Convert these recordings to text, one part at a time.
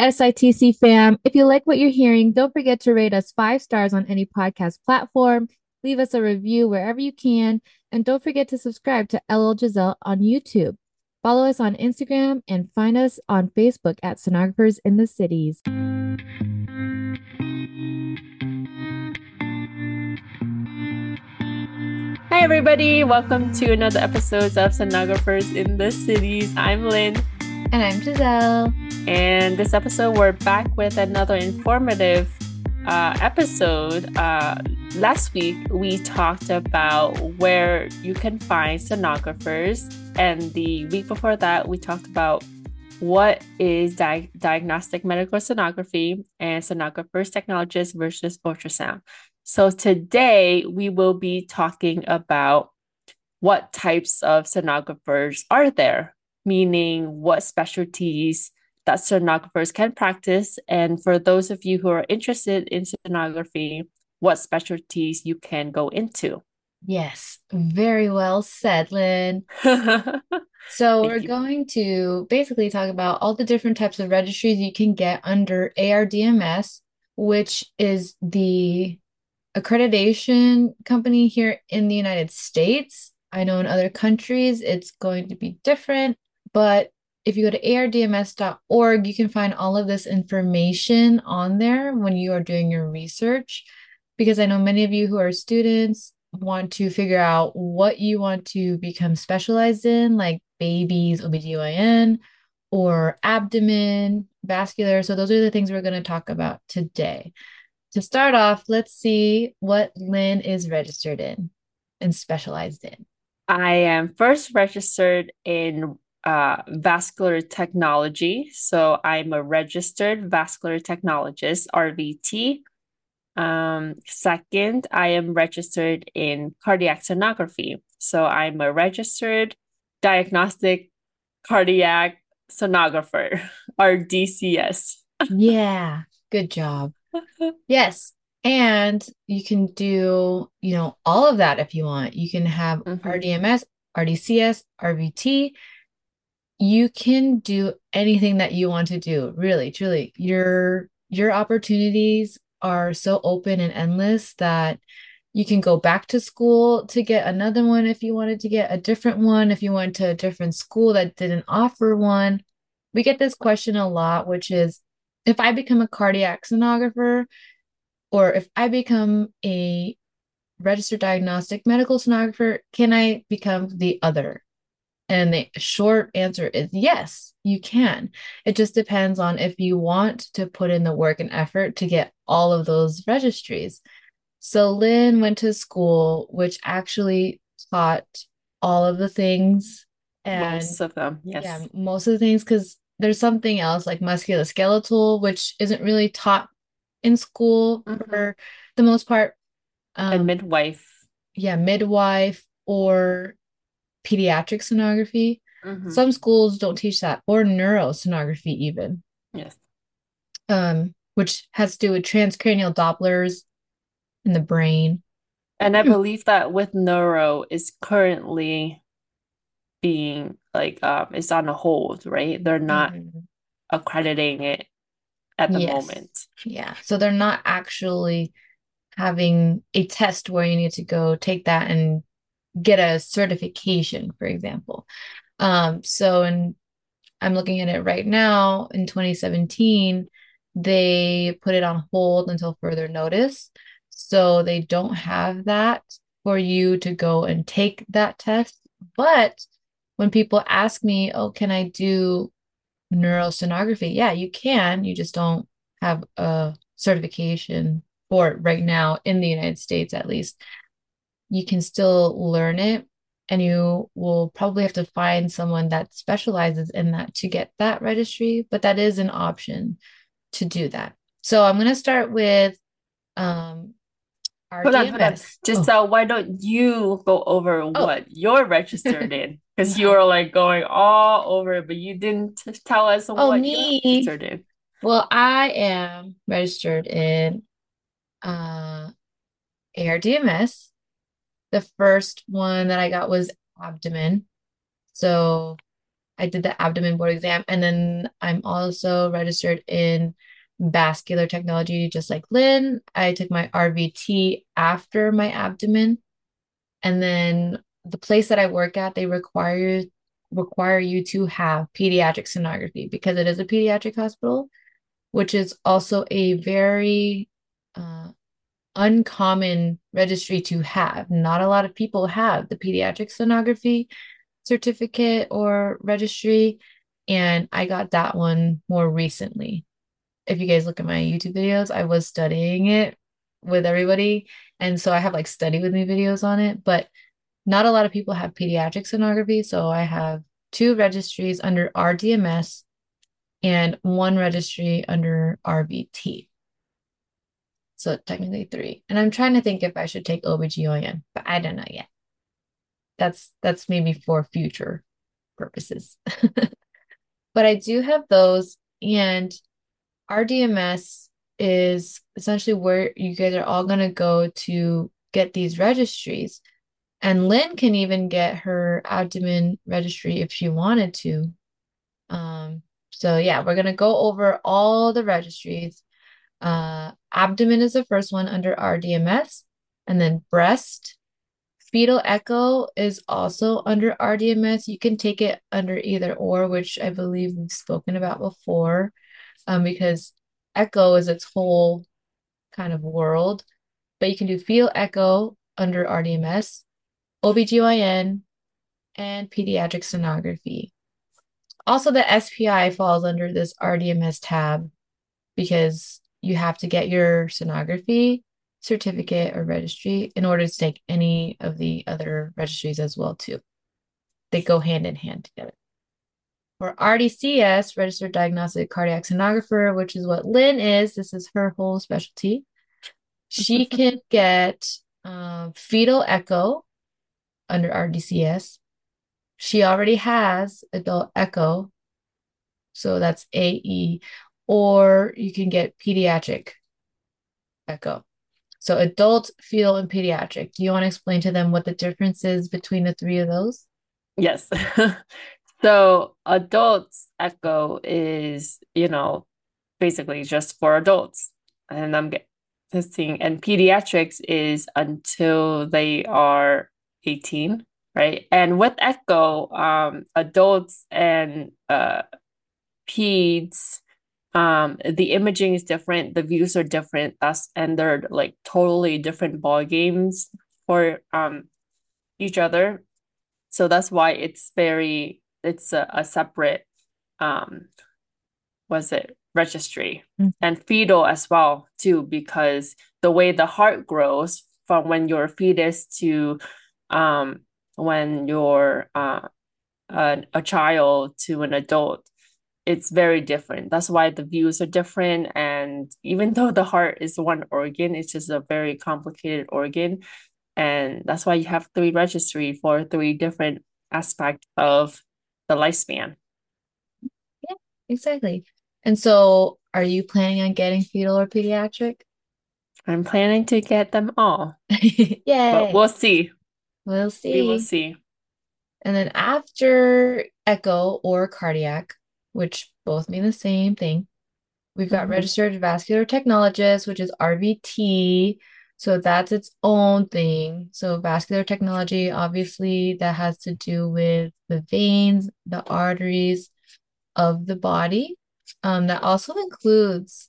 SITC fam, if you like what you're hearing, don't forget to rate us 5 stars on any podcast platform. Leave us a review wherever you can. And don't forget to subscribe to LL Giselle on YouTube. Follow us on Instagram and find us on Facebook at Sonographers in the Cities. Hi, everybody. Welcome to another episode of Sonographers in the Cities. I'm Lynn. And I'm Giselle. And this episode, we're back with another informative episode. Last week, we talked about where you can find sonographers. And the week before that, we talked about what is diagnostic medical sonography and sonographers, technologists versus ultrasound. So today, we will be talking about what types of sonographers are there, meaning what specialties that sonographers can practice. And for those of you who are interested in sonography, what specialties you can go into. Yes, very well said, Lynn. So we're going to basically talk about all the different types of registries you can get under ARDMS, which is the accreditation company here in the United States. I know in other countries it's going to be different, but if you go to ARDMS.org, you can find all of this information on there when you are doing your research, because I know many of you who are students want to figure out what you want to become specialized in, like babies, OBGYN, or abdomen, vascular. So those are the things we're going to talk about today. To start off, let's see what Lynn is registered in and specialized in. I am first registered in vascular technology. So I'm a registered vascular technologist, RVT. Second, I am registered in cardiac sonography. So I'm a registered diagnostic cardiac sonographer, RDCS. Yeah, good job. Yes. And you can do, all of that if you want. You can have RDMS, RDCS, RVT. You can do anything that you want to do, really, truly. Your opportunities are so open and endless that you can go back to school to get another one if you wanted to get a different one, if you went to a different school that didn't offer one. We get this question a lot, which is, if I become a cardiac sonographer, or if I become a registered diagnostic medical sonographer, can I become the other? And the short answer is yes, you can. It just depends on if you want to put in the work and effort to get all of those registries. So Lynn went to school, which actually taught all of the things. And most of them, yes. Yeah, most of the things, because there's something else like musculoskeletal, which isn't really taught in school for the most part. And midwife. Yeah, midwife or pediatric sonography. Some schools don't teach that, or neurosonography even. Yes. Which has to do with transcranial Dopplers in the brain. And I believe that with neuro is currently being it's on a hold, right? They're not accrediting it at the moment. Yeah. So they're not actually having a test where you need to go take that and get a certification, for example. So I'm looking at it right now. In 2017, they put it on hold until further notice. So they don't have that for you to go and take that test. But when people ask me, oh, can I do neurosonography? Yeah, you can. You just don't have a certification for it right now in the United States, at least. You can still learn it, and you will probably have to find someone that specializes in that to get that registry, but that is an option to do that. So I'm going to start with RDMS. Hold on. Giselle, why don't you go over what you're registered in? Because you were going all over it, but you didn't tell us what you're registered in. Well, I am registered in ARDMS. The first one that I got was abdomen. So I did the abdomen board exam, and then I'm also registered in vascular technology, just like Lynn. I took my RVT after my abdomen. And then the place that I work at, they require you to have pediatric sonography because it is a pediatric hospital, which is also a very uncommon registry to have. Not a lot of people have the pediatric sonography certificate or registry, and I got that one more recently. If you guys look at my YouTube videos, I was studying it with everybody, and so I have like study with me videos on it, but not a lot of people have pediatric sonography, so I have two registries under RDMS and one registry under RVT. So technically three. And I'm trying to think if I should take OBGYN, but I don't know yet. That's maybe for future purposes. But I do have those, and RDMS is essentially where you guys are all going to go to get these registries. And Lynn can even get her abdomen registry if she wanted to. So yeah, we're going to go over all the registries. Abdomen is the first one under RDMS, and then breast. Fetal echo is also under RDMS. You can take it under either or, which I believe we've spoken about before, because echo is its whole kind of world. But you can do fetal echo under RDMS, OBGYN, and pediatric sonography. Also, the SPI falls under this RDMS tab because you have to get your sonography certificate or registry in order to take any of the other registries as well too. They go hand in hand together. For RDCS, Registered Diagnostic Cardiac Sonographer, which is what Lynn is, this is her whole specialty. She can get fetal echo under RDCS. She already has adult echo, so that's AE, or you can get pediatric echo. So adult, fetal, and pediatric. Do you want to explain to them what the difference is between the three of those? Yes. So adult echo is, basically just for adults. And I'm testing. And pediatrics is until they are 18, right? And with echo, adults and peds, the imaging is different, the views are different, and they're like totally different ball games for each other. So that's why it's a separate registry. Mm-hmm. And fetal as well too, because the way the heart grows from when you're a fetus to when you're a child to an adult, it's very different. That's why the views are different. And even though the heart is one organ, it's just a very complicated organ. And that's why you have three registry for three different aspects of the lifespan. Yeah, exactly. And so are you planning on getting fetal or pediatric? I'm planning to get them all. Yeah. But we'll see. We'll see. We will see. And then after echo or cardiac, which both mean the same thing, we've got registered vascular technologist, which is RVT. So that's its own thing. So vascular technology, obviously, that has to do with the veins, the arteries of the body. That also includes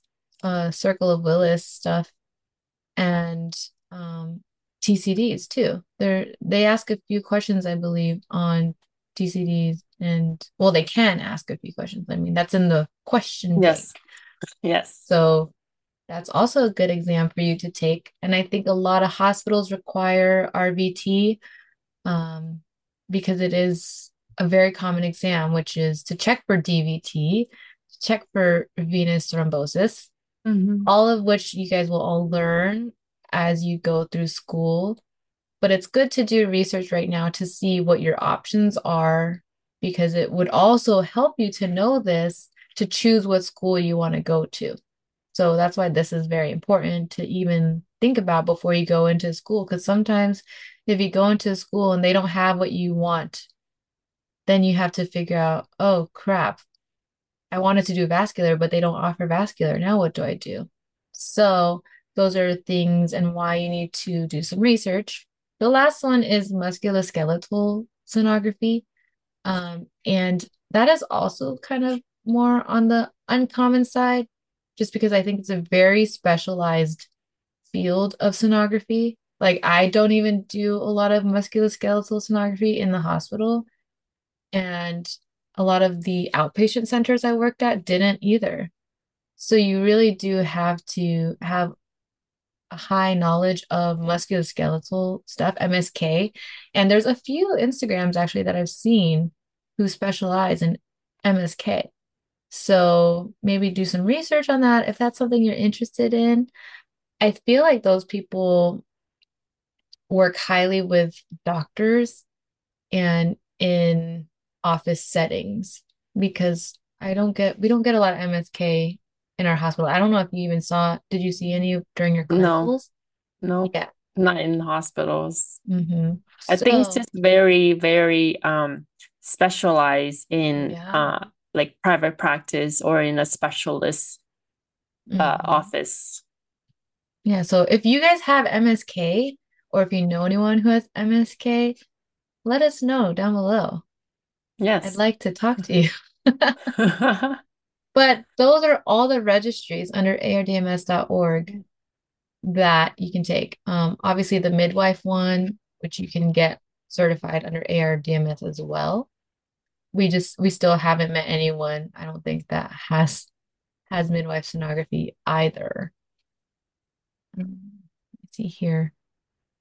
Circle of Willis stuff and TCDs too. They ask a few questions, I believe, on TCDs. And well, they can ask a few questions. I mean, that's in the question. Yes. Bank. Yes. So that's also a good exam for you to take. And I think a lot of hospitals require RVT because it is a very common exam, which is to check for DVT, check for venous thrombosis, all of which you guys will all learn as you go through school. But it's good to do research right now to see what your options are, because it would also help you to know this, to choose what school you want to go to. So that's why this is very important to even think about before you go into school, because sometimes if you go into school and they don't have what you want, then you have to figure out, oh, crap, I wanted to do vascular, but they don't offer vascular. Now what do I do? So those are things and why you need to do some research. The last one is musculoskeletal sonography. And that is also kind of more on the uncommon side, just because I think it's a very specialized field of sonography. Like, I don't even do a lot of musculoskeletal sonography in the hospital. And a lot of the outpatient centers I worked at didn't either. So you really do have to have a high knowledge of musculoskeletal stuff, MSK. And there's a few Instagrams actually that I've seen who specialize in MSK. So maybe do some research on that if that's something you're interested in. I feel like those people work highly with doctors and in office settings, because we don't get a lot of MSK in our hospital. I don't know if you even saw, did you see any during your clinicals? No, yeah, not in hospitals. Mm-hmm. I think it's just very, very specialized in like private practice or in a specialist office. Yeah, so if you guys have MSK or if you know anyone who has MSK, let us know down below. Yes. I'd like to talk to you. But those are all the registries under ARDMS.org that you can take. Obviously, the midwife one, which you can get certified under ARDMS as well. We still haven't met anyone, I don't think, that has midwife sonography either. Let's see here.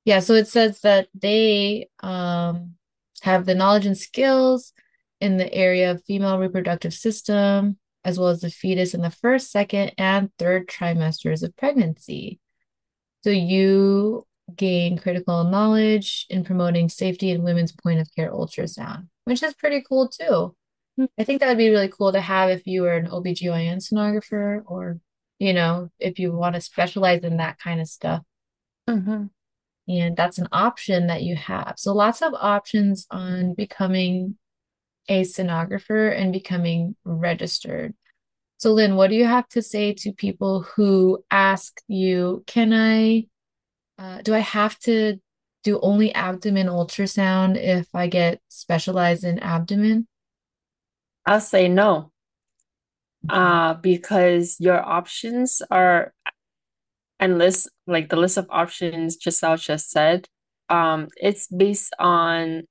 Yeah, so it says that they have the knowledge and skills in the area of female reproductive system, as well as the fetus in the first, second, and third trimesters of pregnancy. So you gain critical knowledge in promoting safety in women's point-of-care ultrasound, which is pretty cool too. I think that would be really cool to have if you were an OBGYN sonographer, or, you know, if you want to specialize in that kind of stuff. Mm-hmm. And that's an option that you have. So lots of options on becoming a sonographer and becoming registered. So Lynn, what do you have to say to people who ask you, do I have to do only abdomen ultrasound if I get specialized in abdomen? I'll say no, because your options are endless. Like the list of options Giselle just said, it's based on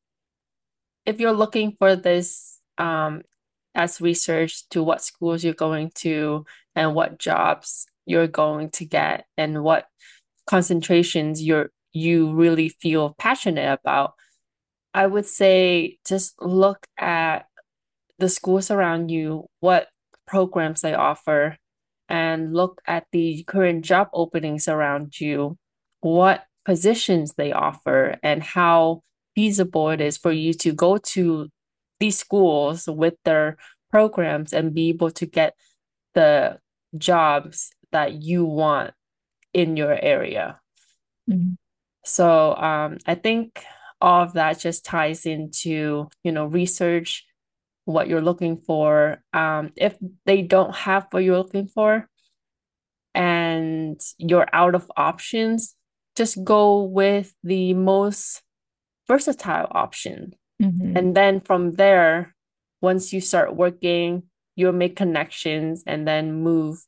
if you're looking for this as research to what schools you're going to and what jobs you're going to get and what concentrations you really feel passionate about, I would say just look at the schools around you, what programs they offer, and look at the current job openings around you, what positions they offer, and how feasible it is for you to go to these schools with their programs and be able to get the jobs that you want in your area. Mm-hmm. So I think all of that just ties into, you know, research what you're looking for. If they don't have what you're looking for and you're out of options, just go with the most versatile option. Mm-hmm. And then from there, once you start working, you'll make connections and then move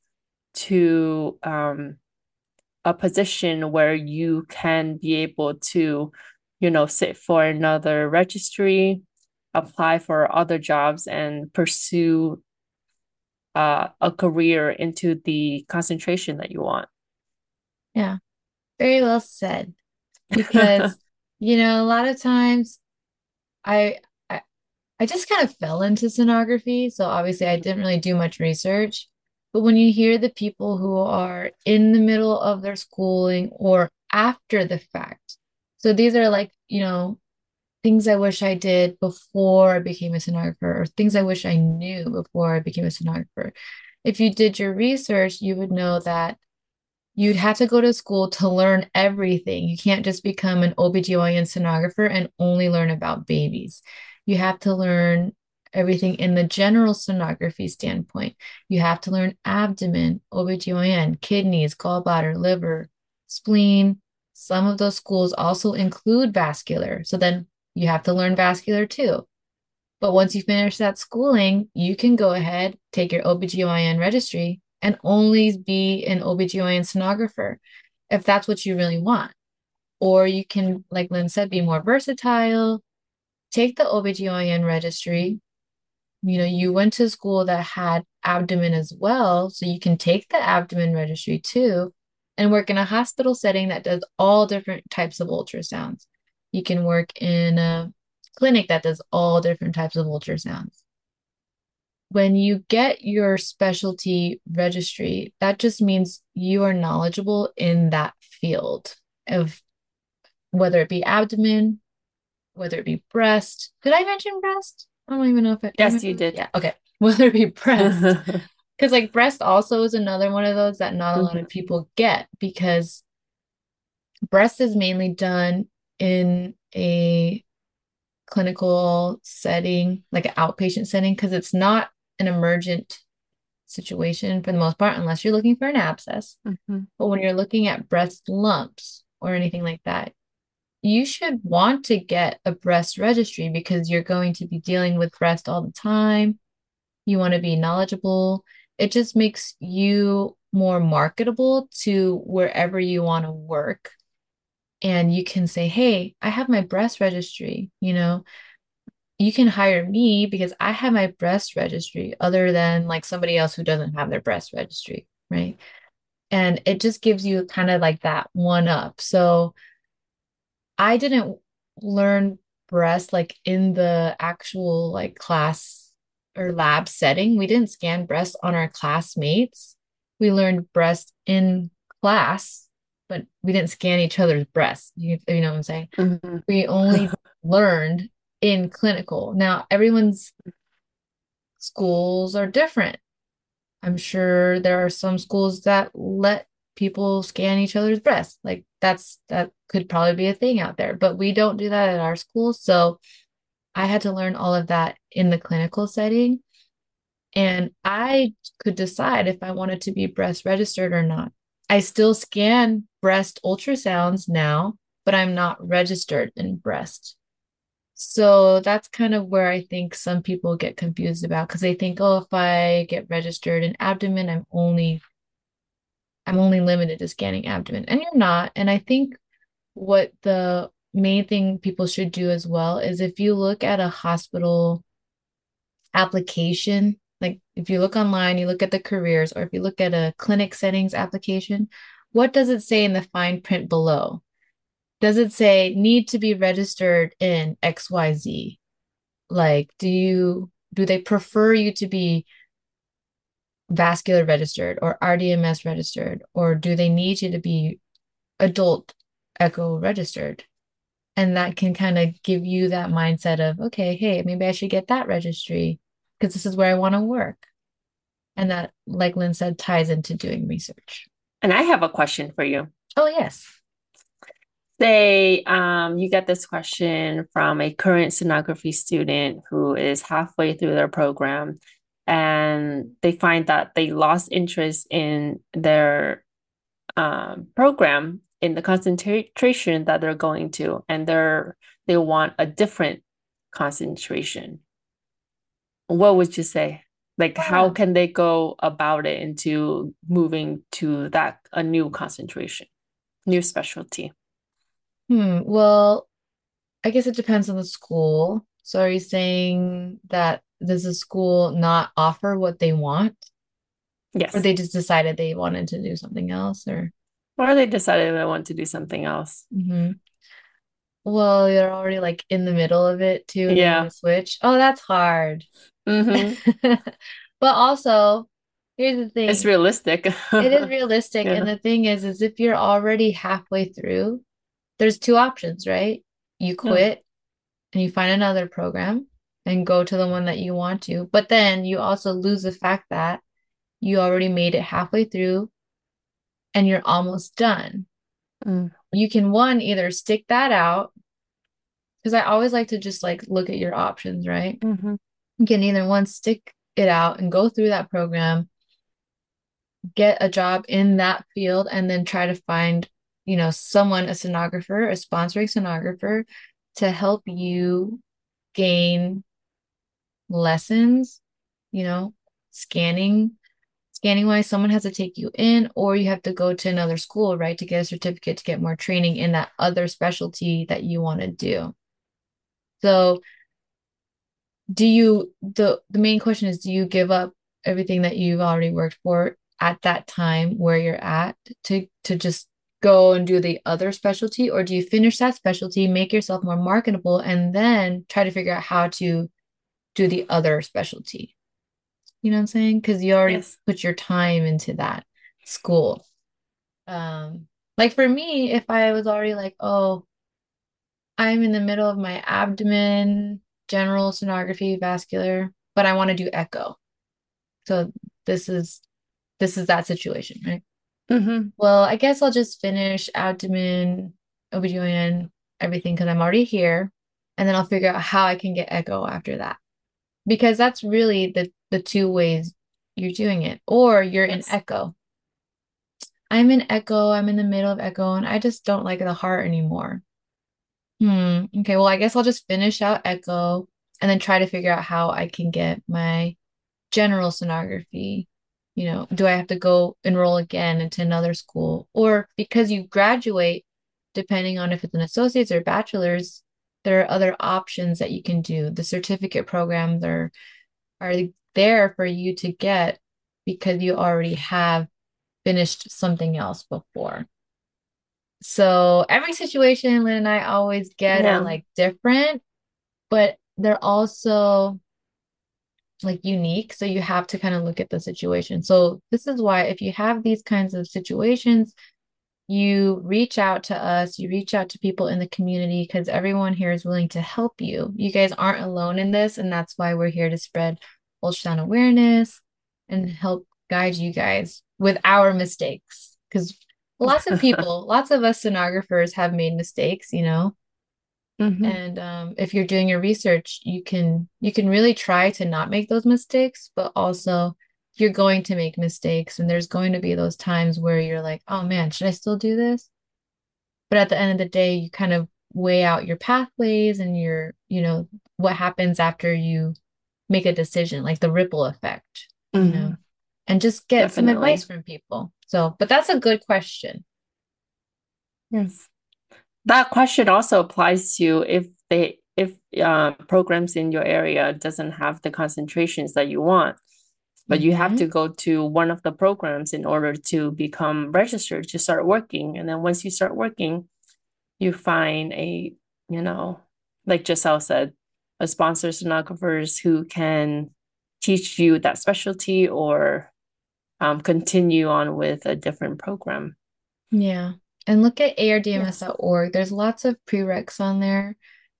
to a position where you can be able to, you know, sit for another registry, apply for other jobs, and pursue a career into the concentration that you want. Yeah, very well said. Because you know, a lot of times I just kind of fell into sonography. So obviously I didn't really do much research. But when you hear the people who are in the middle of their schooling or after the fact, so these are like, you know, things I wish I did before I became a sonographer, or things I wish I knew before I became a sonographer. If you did your research, you would know that you'd have to go to school to learn everything. You can't just become an OBGYN sonographer and only learn about babies. You have to learn everything in the general sonography standpoint. You have to learn abdomen, OBGYN, kidneys, gallbladder, liver, spleen. Some of those schools also include vascular. So then you have to learn vascular too. But once you finish that schooling, you can go ahead, take your OBGYN registry and only be an OBGYN sonographer if that's what you really want. Or you can, like Lynn said, be more versatile, take the OBGYN registry. You know, you went to school that had abdomen as well, so you can take the abdomen registry too and work in a hospital setting that does all different types of ultrasounds. You can work in a clinic that does all different types of ultrasounds. When you get your specialty registry, that just means you are knowledgeable in that field of whether it be abdomen, whether it be breast. Did I mention breast? I don't even know if I... Yes, you did. Yeah. Okay. Whether it be breast. Because like breast also is another one of those that not a lot of people get, because breast is mainly done in a clinical setting, like an outpatient setting, because it's not an emergent situation for the most part, unless you're looking for an abscess. But when you're looking at breast lumps or anything like that, you should want to get a breast registry because you're going to be dealing with breast all the time. You want to be knowledgeable. It just makes you more marketable to wherever you want to work. And you can say, hey, I have my breast registry. You know, you can hire me because I have my breast registry, other than like somebody else who doesn't have their breast registry, right? And it just gives you kind of like that one up. So I didn't learn breast like in the actual like class or lab setting. We didn't scan breast on our classmates. We learned breast in class, but we didn't scan each other's breasts. You know what I'm saying? We only learned in clinical. Now, everyone's schools are different. I'm sure there are some schools that let people scan each other's breasts. Like that could probably be a thing out there, but we don't do that at our school. So I had to learn all of that in the clinical setting, and I could decide if I wanted to be breast registered or not. I still scan breast ultrasounds now, but I'm not registered in breast. So that's kind of where I think some people get confused about, because they think, oh, if I get registered in abdomen, I'm only limited to scanning abdomen. And you're not. And I think what the main thing people should do as well is if you look at a hospital application, like if you look online, you look at the careers, or if you look at a clinic settings application, what does it say in the fine print below? Does it say need to be registered in XYZ? Like, do they prefer you to be vascular registered or RDMS registered, or do they need you to be adult echo registered? And that can kind of give you that mindset of, okay, hey, maybe I should get that registry because this is where I want to work. And that, like Lynn said, ties into doing research. And I have a question for you. Oh, yes. Say you get this question from a current sonography student who is halfway through their program, and they find that they lost interest in their program, in the concentration that they're going to, and they want a different concentration. What would you say? Like, how can they go about it into moving to that, a new concentration, new specialty? Well, I guess it depends on the school. So are you saying that does the school not offer what they want? Yes. Or they just decided they wanted to do something else? Or they decided they want to do something else. Well, you're already like in the middle of it too. And yeah. Switch. Oh, that's hard. But also, here's the thing. It's realistic. It is realistic. Yeah. And the thing is if you're already halfway through, there's two options, right? You quit and you find another program and go to the one that you want to. But then you also lose the fact that you already made it halfway through and you're almost done. You can either stick that out because I always like to just like look at your options, right? Mm-hmm. You can either one, stick it out and go through that program, get a job in that field, and then try to find, you know, someone, a sonographer, a sponsoring sonographer, to help you gain lessons, you know, scanning wise, someone has to take you in, or you have to go to another school, right, to get a certificate, to get more training in that other specialty that you want to do. So do you, the main question is, do you give up everything that you've already worked for at that time where you're at to just go and do the other specialty, or do you finish that specialty, make yourself more marketable, and then try to figure out how to do the other specialty? You know what I'm saying? Because you already put your time into that school. Like for me, if I was already like, oh, I'm in the middle of my abdomen, general sonography, vascular, but I want to do echo. So this is that situation, right? Mm-hmm. Well, I guess I'll just finish abdomen, OBGYN, everything, because I'm already here. And then I'll figure out how I can get echo after that. Because that's really the two ways you're doing it. Or you're in echo. I'm in echo. I'm in the middle of echo. And I just don't like the heart anymore. Okay, well, I guess I'll just finish out echo and then try to figure out how I can get my general sonography. You know, do I have to go enroll again into another school? Or because you graduate, depending on if it's an associate's or bachelor's, there are other options that you can do. The certificate programs are there for you to get because you already have finished something else before. So every situation, Lynn and I always get are like different, but they're also like unique. So you have to kind of look at the situation. So this is why if you have these kinds of situations, you reach out to us, you reach out to people in the community, because everyone here is willing to help you. You guys aren't alone in this. And that's why we're here to spread ultrasound awareness and help guide you guys with our mistakes. Because lots of people, lots of us sonographers have made mistakes, you know. Mm-hmm. And if you're doing your research, you can really try to not make those mistakes, but also you're going to make mistakes. And there's going to be those times where you're like, oh man, should I still do this? But at the end of the day, you kind of weigh out your pathways and your, you know, what happens after you make a decision, like the ripple effect, mm-hmm. you know, and just get some advice from people. So, but that's a good question. Yes. That question also applies to if programs in your area doesn't have the concentrations that you want, but you have to go to one of the programs in order to become registered to start working. And then once you start working, you find a, you know, like Giselle said, a sponsor sonographers who can teach you that specialty or continue on with a different program. Yeah. And look at ARDMS.org. Yes. There's lots of prereqs on there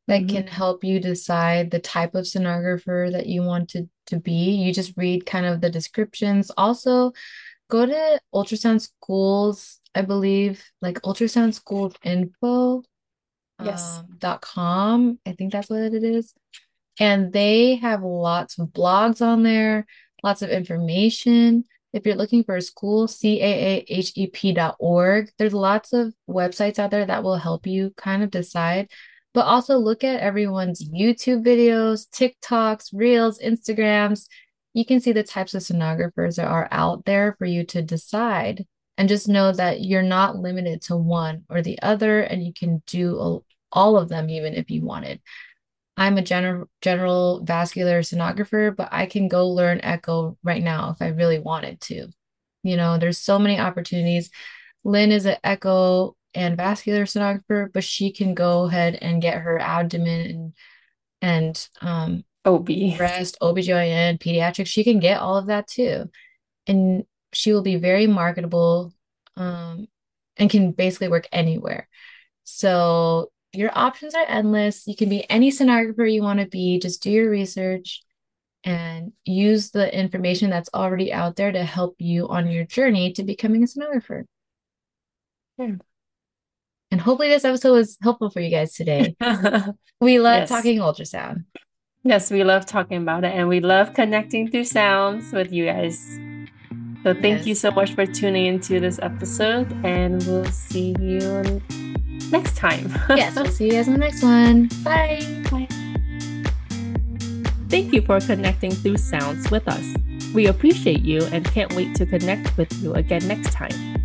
that mm-hmm. can help you decide the type of sonographer that you want to be. You just read kind of the descriptions. Also, go to ultrasound schools, I believe, like ultrasoundschoolinfo.com. I think that's what it is. And they have lots of blogs on there, lots of information. If you're looking for a school, CAAHEP.org. There's lots of websites out there that will help you kind of decide. But also look at everyone's YouTube videos, TikToks, Reels, Instagrams. You can see the types of sonographers that are out there for you to decide. And just know that you're not limited to one or the other, and you can do all of them even if you wanted. I'm a general vascular sonographer, but I can go learn echo right now if I really wanted to. You know, there's so many opportunities. Lynn is an echo and vascular sonographer, but she can go ahead and get her abdomen and OB, breast, OBGYN, pediatrics. She can get all of that too. And she will be very marketable and can basically work anywhere. So your options are endless. You can be any sonographer you want to be. Just do your research and use the information that's already out there to help you on your journey to becoming a sonographer. Yeah. And hopefully this episode was helpful for you guys today. We love talking ultrasound. Yes, we love talking about it. And we love connecting through sounds with you guys. So thank you so much for tuning into this episode. And we'll see you next time. Yes, we'll see you guys in the next one. Bye. Bye. Thank you for connecting through sounds with us. We appreciate you and can't wait to connect with you again next time.